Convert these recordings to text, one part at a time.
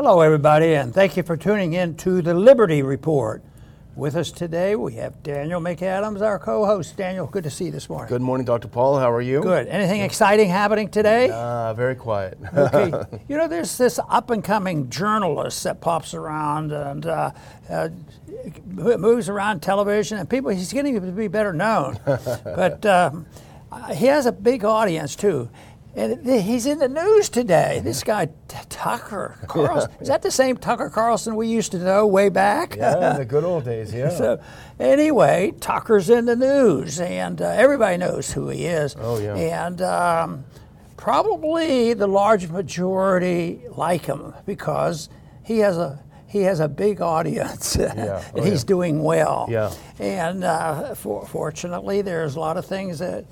Hello, everybody, and thank you for tuning in to the Liberty Report. With us today, we have Daniel McAdams, our co-host. Daniel, good to see you this morning. Good morning, Dr. Paul. How are you? Good. Anything exciting happening today? Very quiet. Okay. You know, there's this up-and-coming journalist that pops around and moves around television, and people, he's getting to be better known. But he has a big audience, too. And he's in the news today. This guy, Tucker Carlson. Yeah. Is that the same Tucker Carlson we used to know way back? Yeah, in the good old days, yeah. So, anyway, Tucker's in the news, and everybody knows who he is. Oh, yeah. And probably the large majority like him because he has a big audience, yeah. And he's doing well. Yeah. And fortunately, there's a lot of things that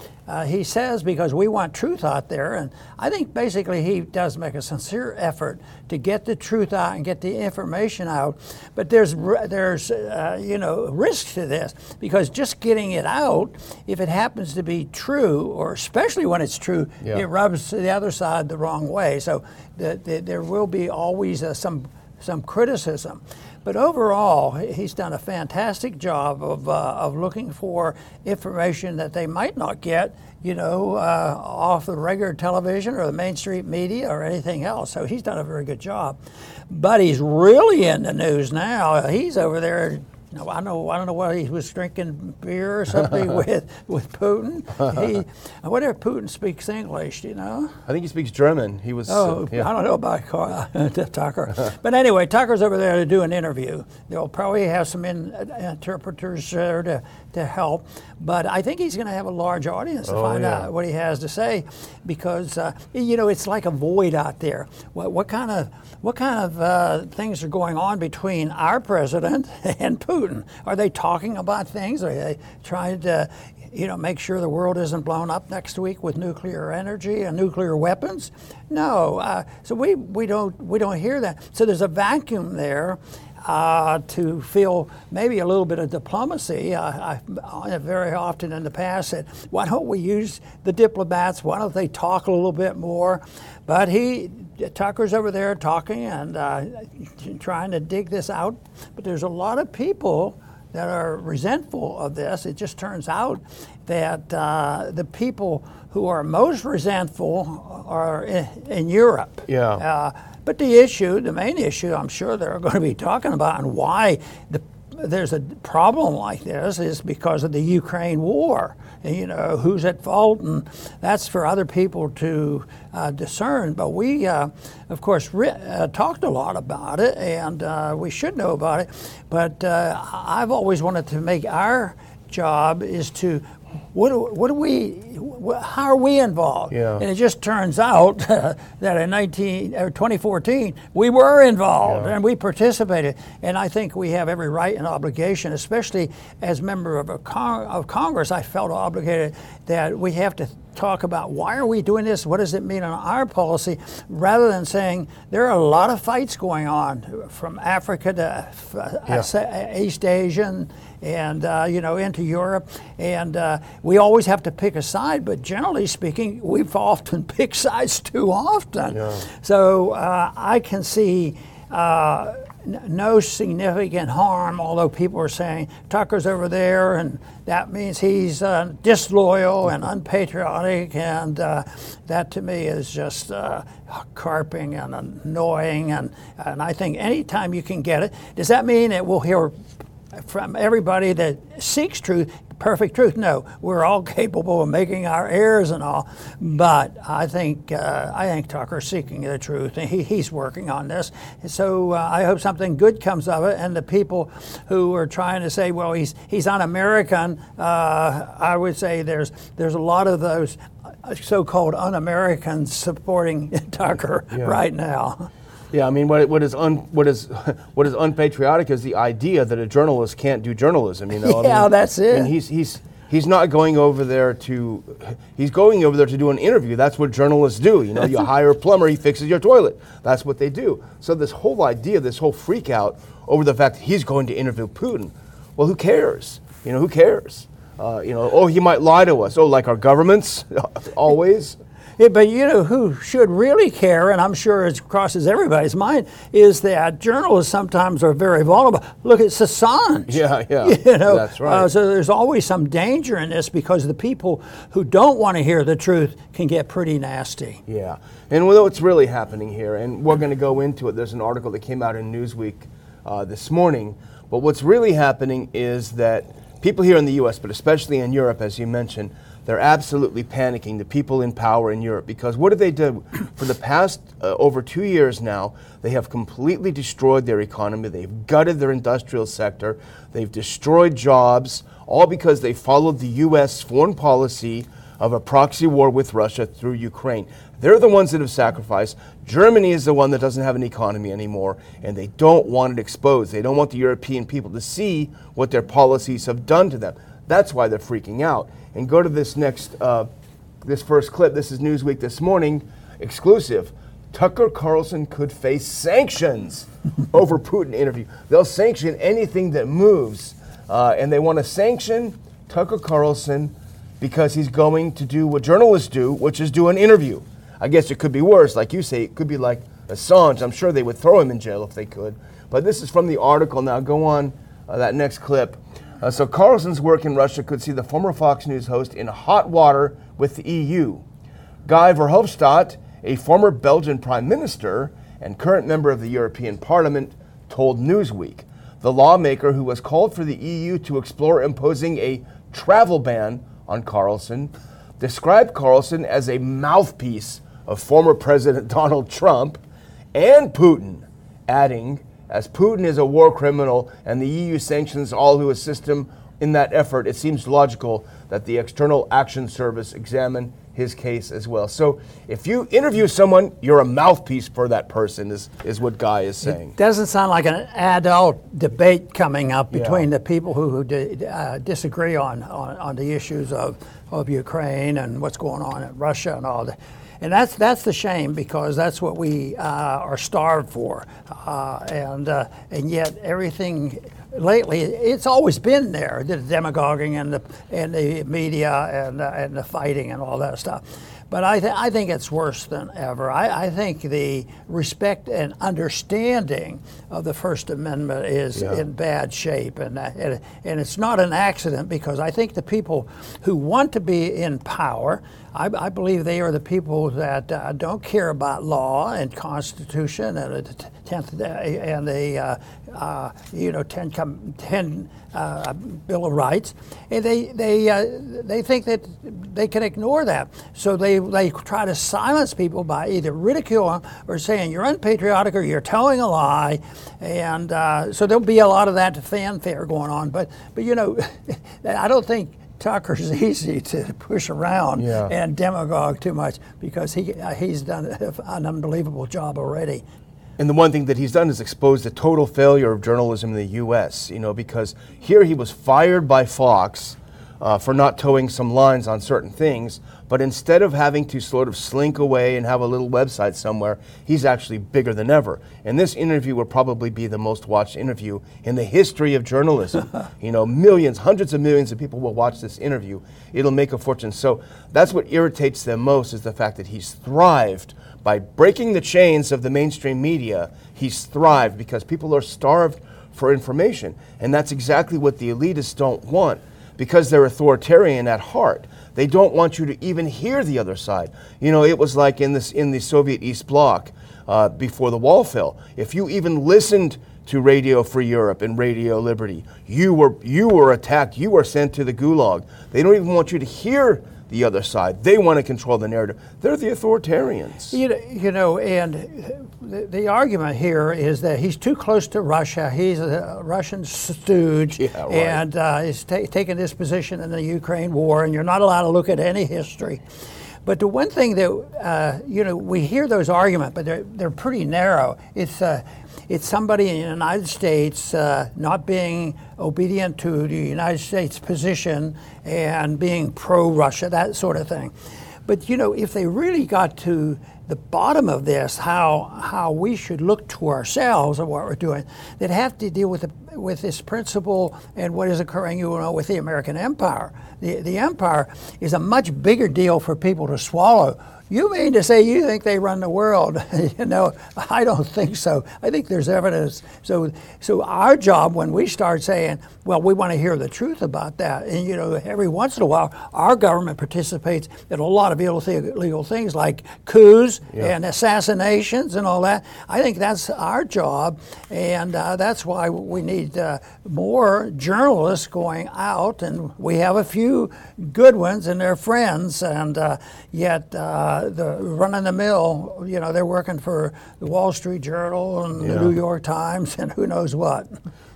he says because we want truth out there. And I think basically he does make a sincere effort to get the truth out and get the information out. But there's risk to this because just getting it out, if it happens to be true, or especially when it's true, yeah. It rubs the other side the wrong way. So there will be always some criticism. But overall, he's done a fantastic job of looking for information that they might not get, off the regular television or the mainstream media or anything else. So he's done a very good job. But he's really in the news now. He's over there. I don't know what he was drinking beer or something with Putin. I wonder if Putin speaks English. Do you know? I think he speaks German. He was. Oh, yeah. I don't know about Tucker. But anyway, Tucker's over there to do an interview. They'll probably have some interpreters there to help. But I think he's going to have a large audience to find out what he has to say, because it's like a void out there. What kind of things are going on between our president and Putin? Are they talking about things? Are they trying to, make sure the world isn't blown up next week with nuclear energy and nuclear weapons? No. So we don't hear that. So there's a vacuum there to feel maybe a little bit of diplomacy. I very often in the past said, why don't we use the diplomats? Why don't they talk a little bit more? But Tucker's over there talking and trying to dig this out. But there's a lot of people that are resentful of this. It just turns out that the people who are most resentful are in Europe. Yeah. But the main issue, I'm sure they're going to be talking about, and why there's a problem like this, is because of the Ukraine war. Who's at fault, and that's for other people to discern. But we, of course, talked a lot about it, and we should know about it. But I've always wanted to make our job is to how are we involved? Yeah. And it just turns out that in 2014 we were involved, yeah. And we participated. And I think we have every right and obligation, especially as member of Congress. I felt obligated that we have to talk about why are we doing this? What does it mean on our policy? Rather than saying there are a lot of fights going on from Africa to East Asian and into Europe, and we always have to pick a side. But generally speaking, we've often picked sides too often. Yeah. So I can see. No significant harm, although people are saying Tucker's over there and that means he's disloyal and unpatriotic, and that to me is just carping and annoying, and I think any time you can get it. Does that mean that we'll hear from everybody that seeks truth, perfect truth? No, we're all capable of making our errors and all, but I think Tucker's seeking the truth, and he's working on this. So I hope something good comes of it, and the people who are trying to say, well, he's un-American, I would say there's a lot of those so-called un-Americans supporting Tucker right now. Yeah, I mean, what is unpatriotic is the idea that a journalist can't do journalism. Yeah, I mean, that's it. And he's not going over there to do an interview. That's what journalists do. You hire a plumber, he fixes your toilet. That's what they do. So this whole idea, this whole freak out over the fact that he's going to interview Putin. Well, who cares? Who cares? He might lie to us. Like our governments always. But you know who should really care, and I'm sure it crosses everybody's mind, is that journalists sometimes are very vulnerable. Look at Assange. Yeah. You know, that's right. So there's always some danger in this because the people who don't want to hear the truth can get pretty nasty. Yeah, and what's really happening here, and we're going to go into it. There's an article that came out in Newsweek this morning, but what's really happening is that people here in the U.S., but especially in Europe, as you mentioned, they're absolutely panicking, the people in power in Europe, because what did they do? For the past over 2 years now, they have completely destroyed their economy. They've gutted their industrial sector. They've destroyed jobs, all because they followed the U.S. foreign policy of a proxy war with Russia through Ukraine. They're the ones that have sacrificed. Germany is the one that doesn't have an economy anymore, and they don't want it exposed. They don't want the European people to see what their policies have done to them. That's why they're freaking out. And go to this next, this first clip. This is Newsweek this morning, exclusive. Tucker Carlson could face sanctions over Putin interview. They'll sanction anything that moves, and they want to sanction Tucker Carlson because he's going to do what journalists do, which is do an interview. I guess it could be worse, like you say. It could be like Assange. I'm sure they would throw him in jail if they could. But this is from the article. Now go on, that next clip. So Carlson's work in Russia could see the former Fox News host in hot water with the EU. Guy Verhofstadt, a former Belgian prime minister and current member of the European Parliament, told Newsweek. The lawmaker, who has called for the EU to explore imposing a travel ban on Carlson, described Carlson as a mouthpiece of former President Donald Trump and Putin, adding, as Putin is a war criminal and the EU sanctions all who assist him in that effort, it seems logical that the External Action Service examine his case as well. So if you interview someone, you're a mouthpiece for that person, is what Guy is saying. It doesn't sound like an adult debate coming up between the people who disagree on the issues of Ukraine and what's going on in Russia and all that. And that's the shame, because that's what we are starved for, and yet everything lately, it's always been there, the demagoguing and the media and the fighting and all that stuff. But I think it's worse than ever. I think the respect and understanding of the First Amendment is in bad shape, and it's not an accident, because I think the people who want to be in power, I believe they are the people that don't care about law and Constitution and the 10th and the 10 Bill of Rights, and they think that they can ignore that, so they try to silence people by either ridiculing or saying you're unpatriotic or you're telling a lie, and so there'll be a lot of that fanfare going on. But you know, I don't think Tucker's easy to push around and demagogue too much, because he's done an unbelievable job already. And the one thing that he's done is expose the total failure of journalism in the U.S., you know, because here he was fired by Fox for not towing some lines on certain things, but instead of having to sort of slink away and have a little website somewhere, he's actually bigger than ever. And this interview will probably be the most watched interview in the history of journalism. You know, millions, hundreds of millions of people will watch this interview. It'll make a fortune. So that's what irritates them most, is the fact that he's thrived by breaking the chains of the mainstream media. He's thrived because people are starved for information. And that's exactly what the elitists don't want, because they're authoritarian at heart. They don't want you to even hear the other side. You know, it was like in the Soviet East Bloc before the wall fell. If you even listened to Radio Free Europe and Radio Liberty, you were attacked, you were sent to the gulag. They don't even want you to hear the other side. They want to control the narrative. They're the authoritarians. You know, and the argument here is that he's too close to Russia. He's a Russian stooge, and he's taken this position in the Ukraine war, and you're not allowed to look at any history. But the one thing that, you know, we hear those arguments, but they're pretty narrow. It's somebody in the United States not being obedient to the United States position and being pro-Russia, that sort of thing. But, you know, if they really got to the bottom of this, how we should look to ourselves and what we're doing, they'd have to deal with this principle and what is occurring, you know, with the American empire. The empire is a much bigger deal for people to swallow You mean to say you think they run the world? You know, I don't think so. I think there's evidence. So our job when we start saying, well, we want to hear the truth about that. And, you know, every once in a while, our government participates in a lot of illegal things like coups and assassinations and all that. I think that's our job. And that's why we need more journalists going out. And we have a few good ones and their friends. And yet the run-of-the-mill, you know, they're working for the Wall Street Journal and the New York Times and who knows what.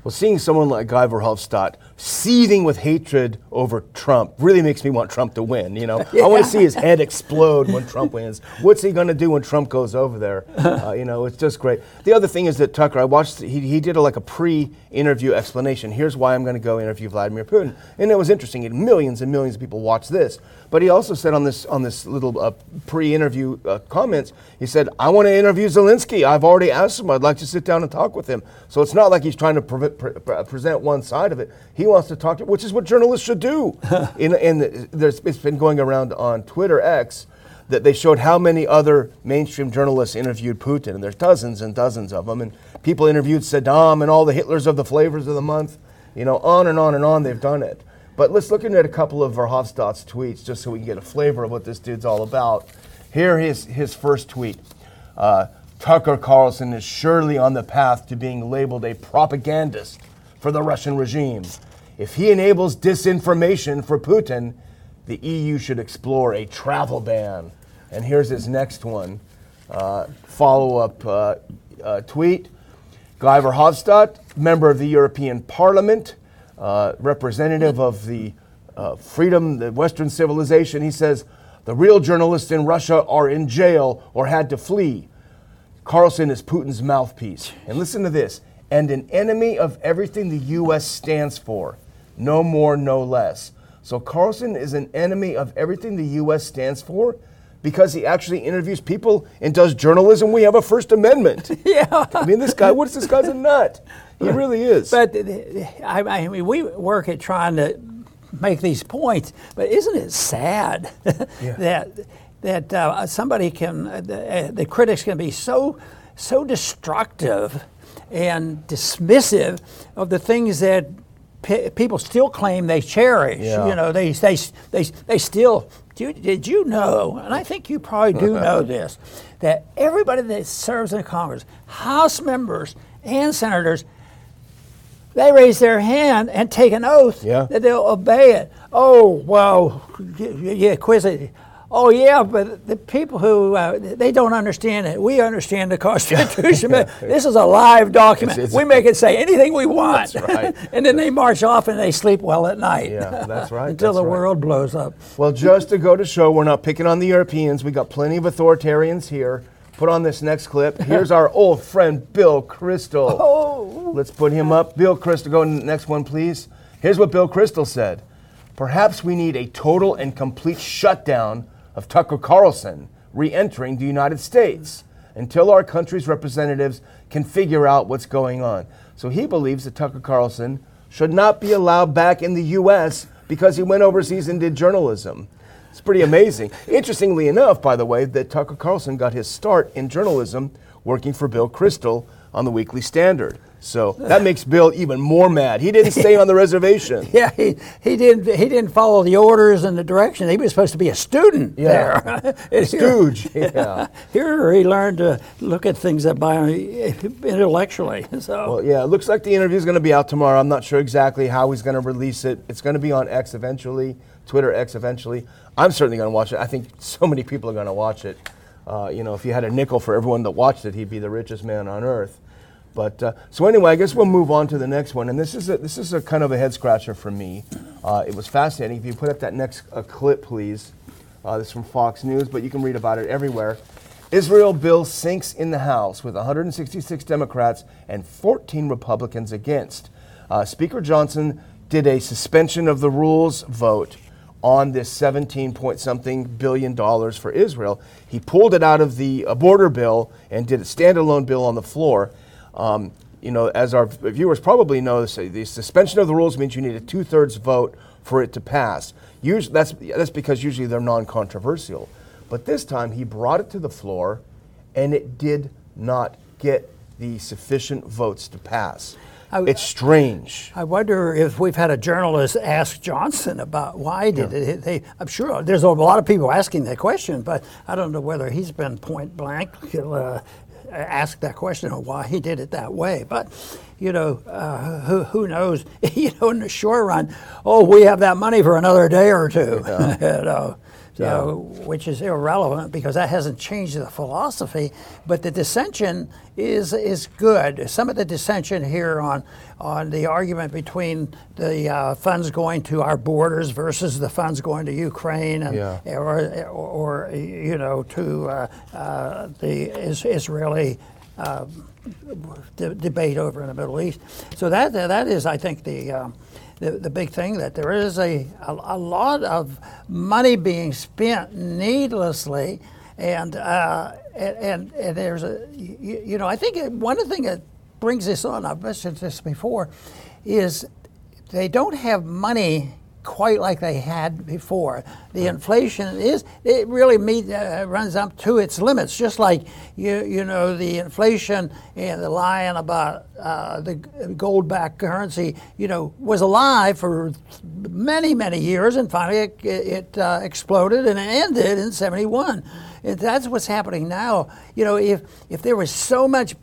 Well, seeing someone like Guy Verhofstadt seething with hatred over Trump really makes me want Trump to win, you know. I want to see his head explode when Trump wins. What's he going to do when Trump goes over there? You know, it's just great. The other thing is that Tucker, I watched, he did a pre-interview explanation. Here's why I'm going to go interview Vladimir Putin. And it was interesting. Millions and millions of people watched this. But he also said on this little pre-interview comments, he said, I want to interview Zelensky. I've already asked him. I'd like to sit down and talk with him. So it's not like he's trying to present one side of it. He wants to talk to, which is what journalists should do. It's been going around on Twitter X that they showed how many other mainstream journalists interviewed Putin, and there's dozens and dozens of them. And people interviewed Saddam and all the Hitlers of the flavors of the month. You know, on and on and on they've done it. But let's look at a couple of Verhofstadt's tweets just so we can get a flavor of what this dude's all about. Here is his first tweet. Tucker Carlson is surely on the path to being labeled a propagandist for the Russian regime. If he enables disinformation for Putin, the EU should explore a travel ban. And here's his next one. Follow-up tweet. Guy Verhofstadt, member of the European Parliament, representative of the the Western civilization, he says, the real journalists in Russia are in jail or had to flee. Carlson is Putin's mouthpiece. And listen to this. And an enemy of everything the U.S. stands for. No more, no less. So Carlson is an enemy of everything the U.S. stands for because he actually interviews people and does journalism. We have a First Amendment. Yeah. I mean, this guy, what's this guy's a nut? He really is. But, I mean, we work at trying to make these points, but isn't it sad that somebody can, the critics can be so destructive and dismissive of the things that people still claim they cherish. Yeah. You know, they still. Did you know? And I think you probably do know this, that everybody that serves in Congress, House members and senators, they raise their hand and take an oath that they'll obey it. Oh, well, quiz it. Oh, yeah, but the people who, they don't understand it. We understand the Constitution. This is a live document. We make it say anything we want. That's right. And then they march off and they sleep well at night. Yeah, that's right. Until the world blows up. Well, just to go to show, we're not picking on the Europeans. We got plenty of authoritarians here. Put on this next clip. Here's our old friend, Bill Kristol. Oh. Let's put him up. Bill Kristol, go to the next one, please. Here's what Bill Kristol said. Perhaps we need a total and complete shutdown of Tucker Carlson re-entering the United States until our country's representatives can figure out what's going on. So he believes that Tucker Carlson should not be allowed back in the U.S. because he went overseas and did journalism. It's pretty amazing. Interestingly enough, by the way, that Tucker Carlson got his start in journalism working for Bill Kristol on the Weekly Standard. So that makes Bill even more mad. He didn't stay on the reservation. Yeah, he didn't. He didn't follow the orders and the direction. He was supposed to be a student there. A stooge. Yeah. Here he learned to look at things intellectually. So. Well, yeah. It looks like the interview is going to be out tomorrow. I'm not sure exactly how he's going to release it. It's going to be on X eventually, Twitter X eventually. I'm certainly going to watch it. I think so many people are going to watch it. You know, if you had a nickel for everyone that watched it, he'd be the richest man on earth. But so anyway, I guess we'll move on to the next one. And this is a kind of a head scratcher for me. It was fascinating. If you put up that next clip, please. This is from Fox News, but you can read about it everywhere. Israel bill sinks in the House with 166 Democrats and 14 Republicans against. Speaker Johnson did a suspension of the rules vote on this $17-point-something billion for Israel. He pulled it out of the border bill and did a standalone bill on the floor. You know, as our viewers probably know, the suspension of the rules means you need a 2/3 vote for it to pass. That's because usually they're non-controversial. But this time he brought it to the floor, and it did not get the sufficient votes to pass. It's strange. I wonder if we've had a journalist ask Johnson about why did it. I'm sure there's a lot of people asking that question, but I don't know whether he's been point blank asked that question or why he did it that way. But you know, who knows? You know, in the short run, we have that money for another day or two. Yeah. You know. Which is irrelevant because that hasn't changed the philosophy, but the dissension is good. Some of the dissension here on the argument between the funds going to our borders versus the funds going to Ukraine and or you know to the Israeli debate over in the Middle East. So that is, I think, the big thing, that there is a lot of money being spent needlessly, and there's I think one of the things that brings this on, I've mentioned this before, is they don't have money quite like they had before. The inflation runs up to its limits, just like you know the inflation and the line about the gold-backed currency, you know, was alive for many years, and finally it exploded and it ended in 1971. And that's what's happening now. You know, if there was so much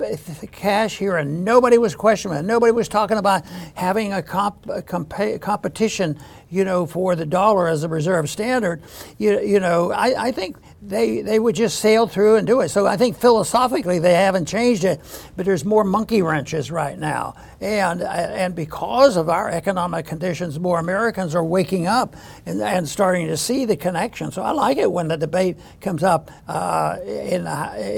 cash here and nobody was questioning it, nobody was talking about having a competition, you know, for the dollar as a reserve standard, I think they would just sail through and do it. So I think philosophically they haven't changed it, but there's more monkey wrenches right now. And because of our economic conditions, more Americans are waking up and starting to see the connection. So I like it when the debate comes up in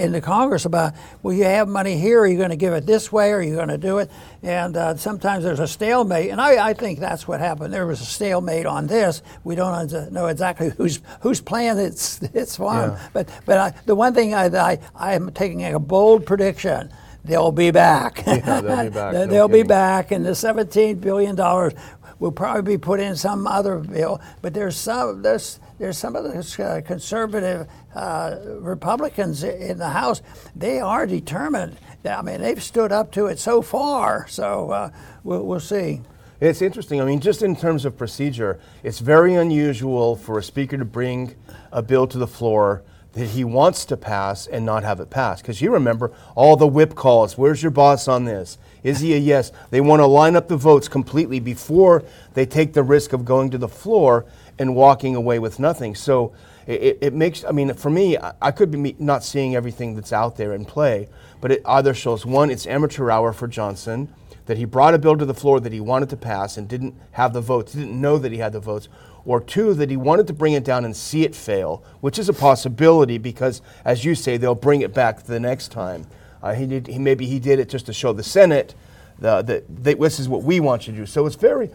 the Congress about, well, you have money here, are you going to give it this way, or are you going to do it? And sometimes there's a stalemate, and I think that's what happened. There was a stalemate on this. We don't know exactly whose plan it's on. Yeah. But the one thing I am taking a bold prediction. They'll be back. Yeah, they'll be back. They'll be back, and the $17 billion will probably be put in some other bill. But there's some of those conservative Republicans in the House. They are determined. I mean, they've stood up to it so far. So we'll see. It's interesting. I mean, just in terms of procedure, it's very unusual for a speaker to bring a bill to the floor that he wants to pass and not have it pass. Because you remember all the whip calls. Where's your boss on this? Is he a yes? They want to line up the votes completely before they take the risk of going to the floor and walking away with nothing. So it makes, I mean, for me, I could be not seeing everything that's out there in play, but it either shows, one, it's amateur hour for Johnson, that he brought a bill to the floor that he wanted to pass and didn't have the votes, didn't know that he had the votes, or two, that he wanted to bring it down and see it fail, which is a possibility because, as you say, they'll bring it back the next time. He did it just to show the Senate that this is what we want you to do. So it's very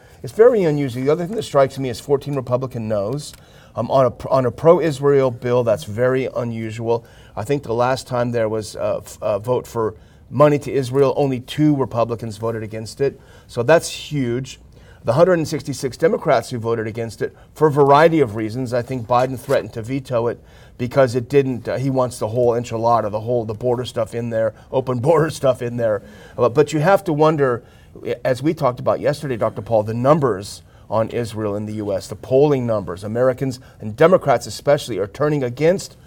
unusual. The other thing that strikes me is 14 Republican no's on a pro-Israel bill. That's very unusual. I think the last time there was a vote for money to Israel, only 2 Republicans voted against it. So that's huge. The 166 Democrats who voted against it, for a variety of reasons, I think Biden threatened to veto it because it didn't. He wants the whole enchilada, the border stuff in there, open border stuff in there. But you have to wonder, as we talked about yesterday, Dr. Paul, the numbers on Israel in the U.S., the polling numbers, Americans and Democrats especially are turning against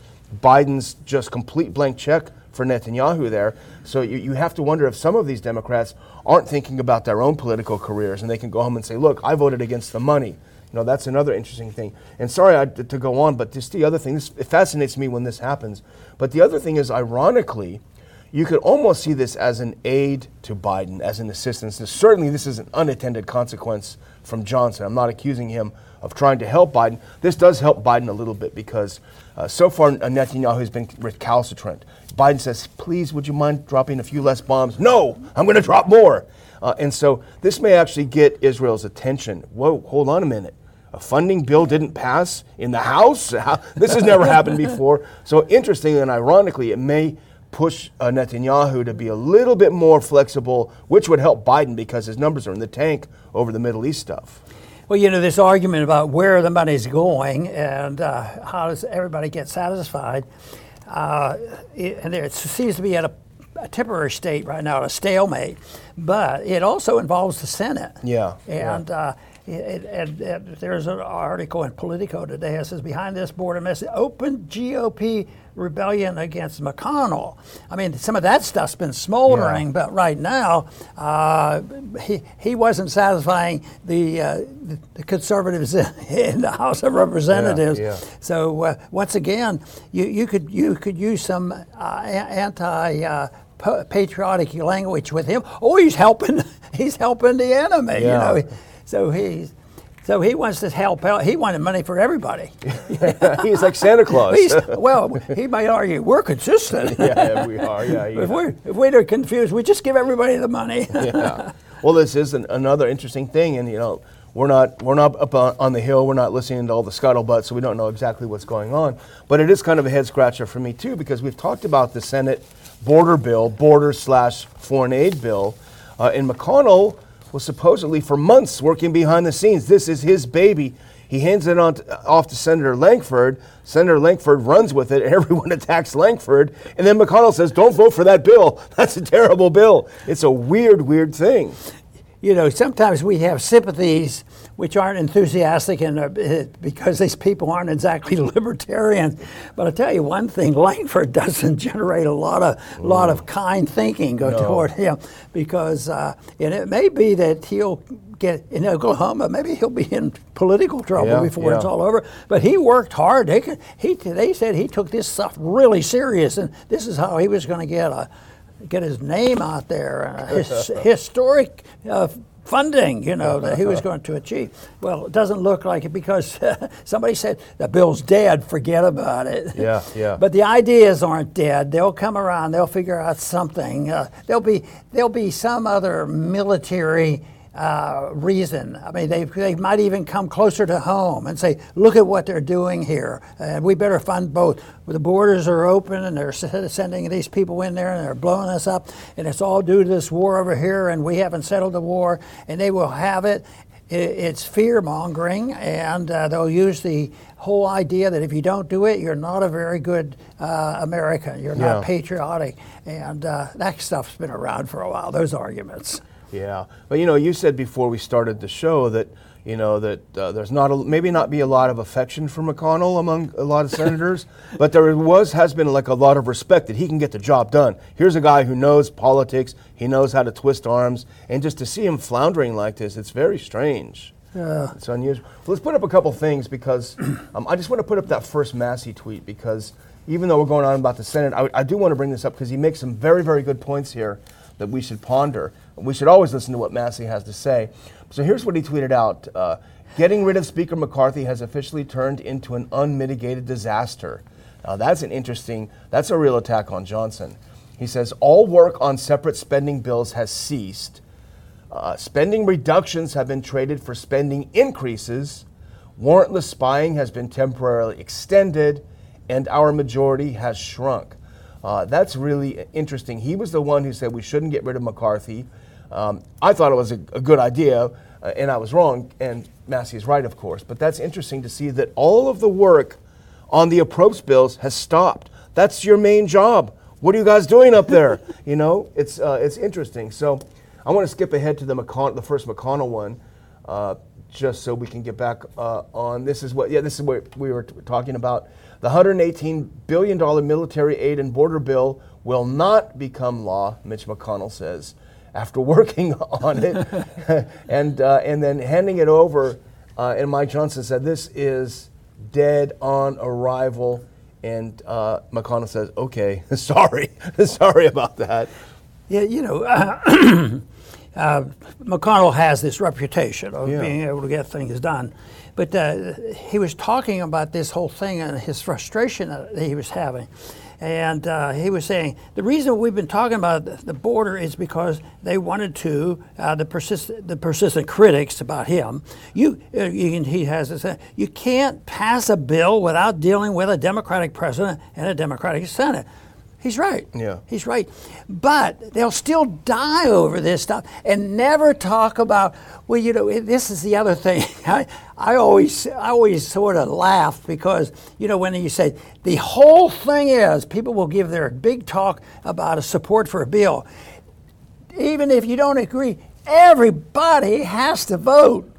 Biden's just complete blank check for Netanyahu there. So you have to wonder if some of these Democrats aren't thinking about their own political careers, and they can go home and say, look, I voted against the money. You know, that's another interesting thing. And sorry to go on, but just the other thing, it fascinates me when this happens. But the other thing is, ironically, you could almost see this as an aid to Biden, as an assistance. And certainly this is an unintended consequence from Johnson. I'm not accusing him of trying to help Biden. This does help Biden a little bit because so far Netanyahu has been recalcitrant. Biden says, please, would you mind dropping a few less bombs? No, I'm going to drop more. And so this may actually get Israel's attention. Whoa, hold on a minute. A funding bill didn't pass in the House? This has never happened before. So interestingly and ironically, it may push Netanyahu to be a little bit more flexible, which would help Biden because his numbers are in the tank over the Middle East stuff. Well, you know, this argument about where the money's going and how does everybody get satisfied, and it seems to be at a temporary state right now, a stalemate. But it also involves the Senate. Yeah. And, yeah. There's an article in Politico today that says, behind this border mess, open GOP rebellion against McConnell. I mean, some of that stuff's been smoldering, yeah. But right now, he wasn't satisfying the conservatives in the House of Representatives. Yeah, yeah. So once again, you could use some anti-patriotic language with him. Oh, he's helping the enemy. Yeah. You know, so he wants to help out. He wanted money for everybody. He's like Santa Claus. He might argue we're consistent. Yeah, we are. Yeah, yeah. If we're confused, we just give everybody the money. Yeah. Well, this is another interesting thing, and you know, we're not up on the hill. We're not listening to all the scuttlebutt, so we don't know exactly what's going on. But it is kind of a head scratcher for me too, because we've talked about the Senate border bill, border/foreign aid bill, and McConnell was supposedly for months working behind the scenes. This is his baby. He hands it off to Senator Lankford. Senator Lankford runs with it. Everyone attacks Lankford. And then McConnell says, don't vote for that bill. That's a terrible bill. It's a weird, weird thing. You know, sometimes we have sympathies which aren't enthusiastic because these people aren't exactly libertarians. But I'll tell you one thing, Lankford doesn't generate a lot of kind thinking toward him, because and it may be that he'll get in Oklahoma, maybe he'll be in political trouble before it's all over. But he worked hard. They said he took this stuff really serious, and this is how he was going to get his name out there, historic funding, you know, that he was going to achieve. Well, it doesn't look like it, because somebody said the bill's dead, forget about it. Yeah, yeah. But the ideas aren't dead. They'll come around. They'll figure out something. There'll be some other military reason. I mean, they might even come closer to home and say, look at what they're doing here, and we better fund both. The borders are open, and they're sending these people in there, and they're blowing us up, and it's all due to this war over here, and we haven't settled the war, and they will have it. It's fear-mongering, and they'll use the whole idea that if you don't do it, you're not a very good American, you're not patriotic, and that stuff's been around for a while, those arguments. Yeah, but you know, you said before we started the show that you know that there's maybe not a lot of affection for McConnell among a lot of senators, but there has been like a lot of respect that he can get the job done. Here's a guy who knows politics, he knows how to twist arms, and just to see him floundering like this, it's very strange. Yeah, it's unusual. Well, let's put up a couple things, because I just want to put up that first Massie tweet, because even though we're going on about the Senate, I do want to bring this up because he makes some very, very good points here that we should ponder. We should always listen to what Massie has to say. So here's what he tweeted out. Getting rid of Speaker McCarthy has officially turned into an unmitigated disaster. Now that's a real attack on Johnson. He says, all work on separate spending bills has ceased. Spending reductions have been traded for spending increases. Warrantless spying has been temporarily extended, and our majority has shrunk. That's really interesting. He was the one who said we shouldn't get rid of McCarthy. I thought it was a good idea, and I was wrong, and Massie is right, of course. But that's interesting to see that all of the work on the approach bills has stopped. That's your main job. What are you guys doing up there? You know, it's interesting. So I want to skip ahead to the first McConnell one, just so we can get back on. This is what we were talking about. The $118 billion military aid and border bill will not become law, Mitch McConnell says, after working on it and then handing it over. And Mike Johnson said, this is dead on arrival. And McConnell says, okay, sorry about that. Yeah, you know, McConnell has this reputation of being able to get things done. But he was talking about this whole thing and his frustration that he was having. And he was saying, the reason we've been talking about the border is because they wanted to, the persistent critics about him, he has this, you can't pass a bill without dealing with a Democratic president and a Democratic Senate. He's right. Yeah. He's right. But they'll still die over this stuff and never talk about, well, you know, this is the other thing. I always sort of laugh because, you know, when you say the whole thing is, people will give their big talk about a support for a bill. Even if you don't agree, everybody has to vote.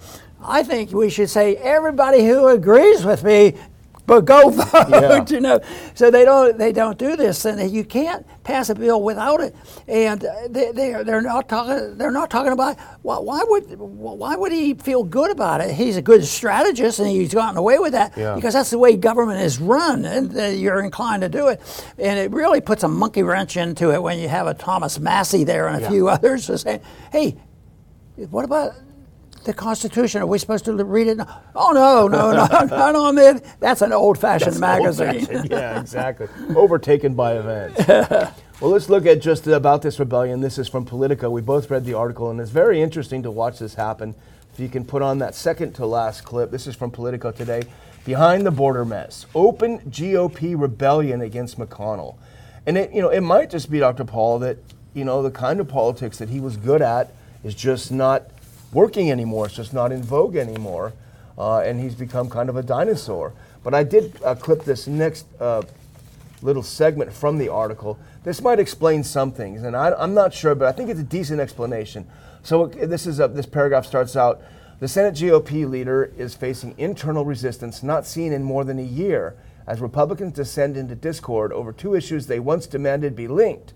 I think we should say everybody who agrees with me, but go vote, yeah. You know. So they don't do this, and you can't pass a bill without it. And they're not talking about why would he feel good about it? He's a good strategist, and he's gotten away with that because that's the way government is run, and you're inclined to do it. And it really puts a monkey wrench into it when you have a Thomas Massie there and a few others who say, "Hey, what about the Constitution? Are we supposed to read it? Oh, no, man. That's an old-fashioned magazine." Yeah, exactly. Overtaken by events. Well, let's look at just about this rebellion. This is from Politico. We both read the article, and it's very interesting to watch this happen. If you can put on that second-to-last clip. This is from Politico today. Behind the border mess. Open GOP rebellion against McConnell. And it might just be, Dr. Paul, that, you know, the kind of politics that he was good at is just not working anymore. It's just not in vogue anymore, and he's become kind of a dinosaur. But I did clip this next little segment from the article. This might explain some things, and I'm not sure, but I think it's a decent explanation. So this paragraph starts out, the Senate GOP leader is facing internal resistance not seen in more than a year as Republicans descend into discord over two issues they once demanded be linked: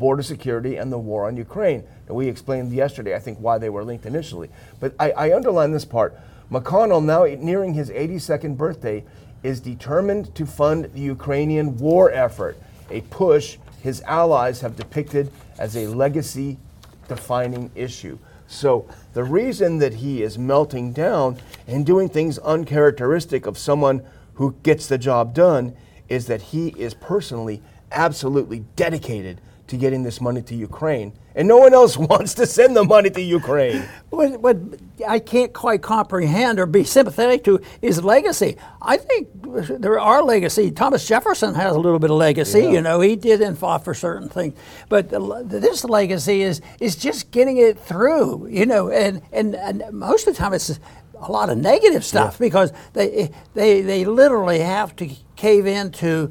border security and the war on Ukraine. Now, we explained yesterday, I think, why they were linked initially. But I underline this part. McConnell, now nearing his 82nd birthday, is determined to fund the Ukrainian war effort, a push his allies have depicted as a legacy-defining issue. So the reason that he is melting down and doing things uncharacteristic of someone who gets the job done is that he is personally absolutely dedicated to getting this money to Ukraine, and no one else wants to send the money to Ukraine. What I can't quite comprehend or be sympathetic to is legacy. I think there are legacy. Thomas Jefferson has a little bit of legacy. Yeah. You know, he did and fought for certain things. But this legacy is just getting it through, you know, and most of the time it's a lot of negative stuff because they literally have to cave into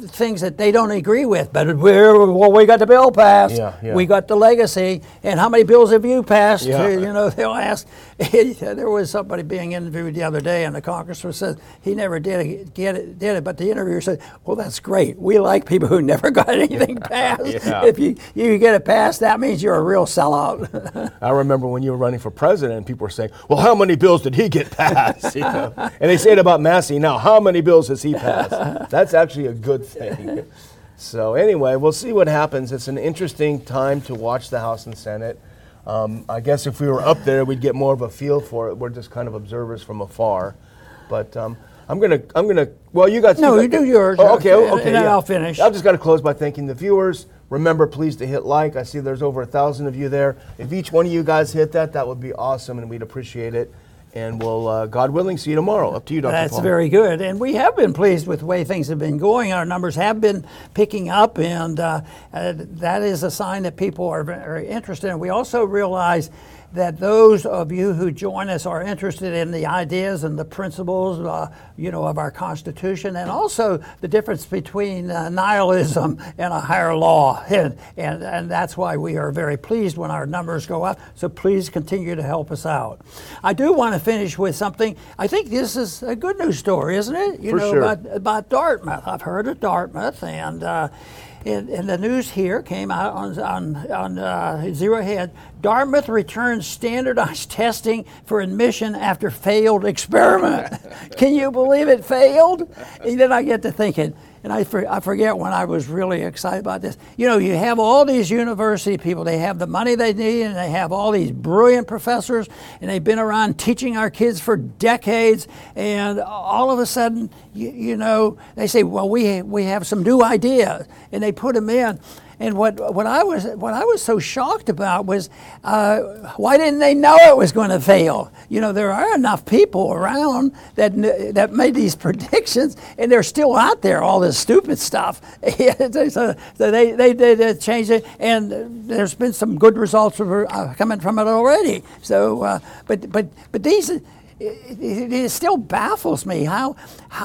things that they don't agree with. But we got the bill passed. Yeah, yeah. We got the legacy. And how many bills have you passed? Yeah. You know, they'll ask. There was somebody being interviewed the other day, and the congressman said he never did it. But the interviewer said, "Well, that's great. We like people who never got anything passed. Yeah. If you get it passed, that means you're a real sellout." I remember when you were running for president, and people were saying, "Well, how many bills did he get passed?" You know? And they say it about Massie now. How many bills has he passed? That's actually a good thing. So anyway, we'll see what happens. It's an interesting time to watch the House and Senate. I guess if we were up there, we'd get more of a feel for it. We're just kind of observers from afar. But I'm gonna. Well, you got. No, you do yours. Oh, okay. And I'll finish. I've just got to close by thanking the viewers. Remember, please, to hit like. I see there's over 1,000 of you there. If each one of you guys hit that, that would be awesome, and we'd appreciate it. And we'll, God willing, see you tomorrow. Up to you, Dr. Paul. That's very good. And we have been pleased with the way things have been going. Our numbers have been picking up, and that is a sign that people are interested. And we also realize that those of you who join us are interested in the ideas and the principles, of our Constitution, and also the difference between nihilism and a higher law. And that's why we are very pleased when our numbers go up. So please continue to help us out. I do want to finish with something. I think this is a good news story, isn't it? For sure. About Dartmouth. I've heard of Dartmouth, and And the news here came out on Zero Head. Dartmouth returns standardized testing for admission after failed experiment. Can you believe it failed? And then I get to thinking, and I forget when I was really excited about this. You know, you have all these university people. They have the money they need, and they have all these brilliant professors, and they've been around teaching our kids for decades. And all of a sudden, you know, they say, well, we have some new ideas, and they put them in. And what I was so shocked about was why didn't they know it was going to fail? You know, there are enough people around that made these predictions, and they're still out there, all this stupid stuff. So they changed it, and there's been some good results coming from it already. So, but these. It still baffles me how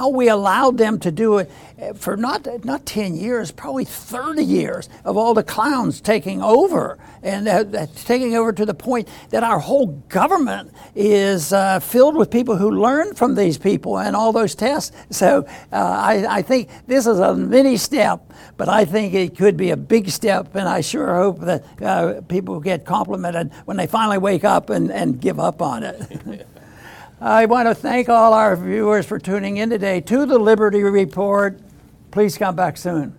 we allowed them to do it for not 10 years, probably 30 years of all the clowns taking over, and taking over to the point that our whole government is filled with people who learn from these people and all those tests. So I think this is a mini step, but I think it could be a big step, and I sure hope that people get complimented when they finally wake up and give up on it. I want to thank all our viewers for tuning in today to the Liberty Report. Please come back soon.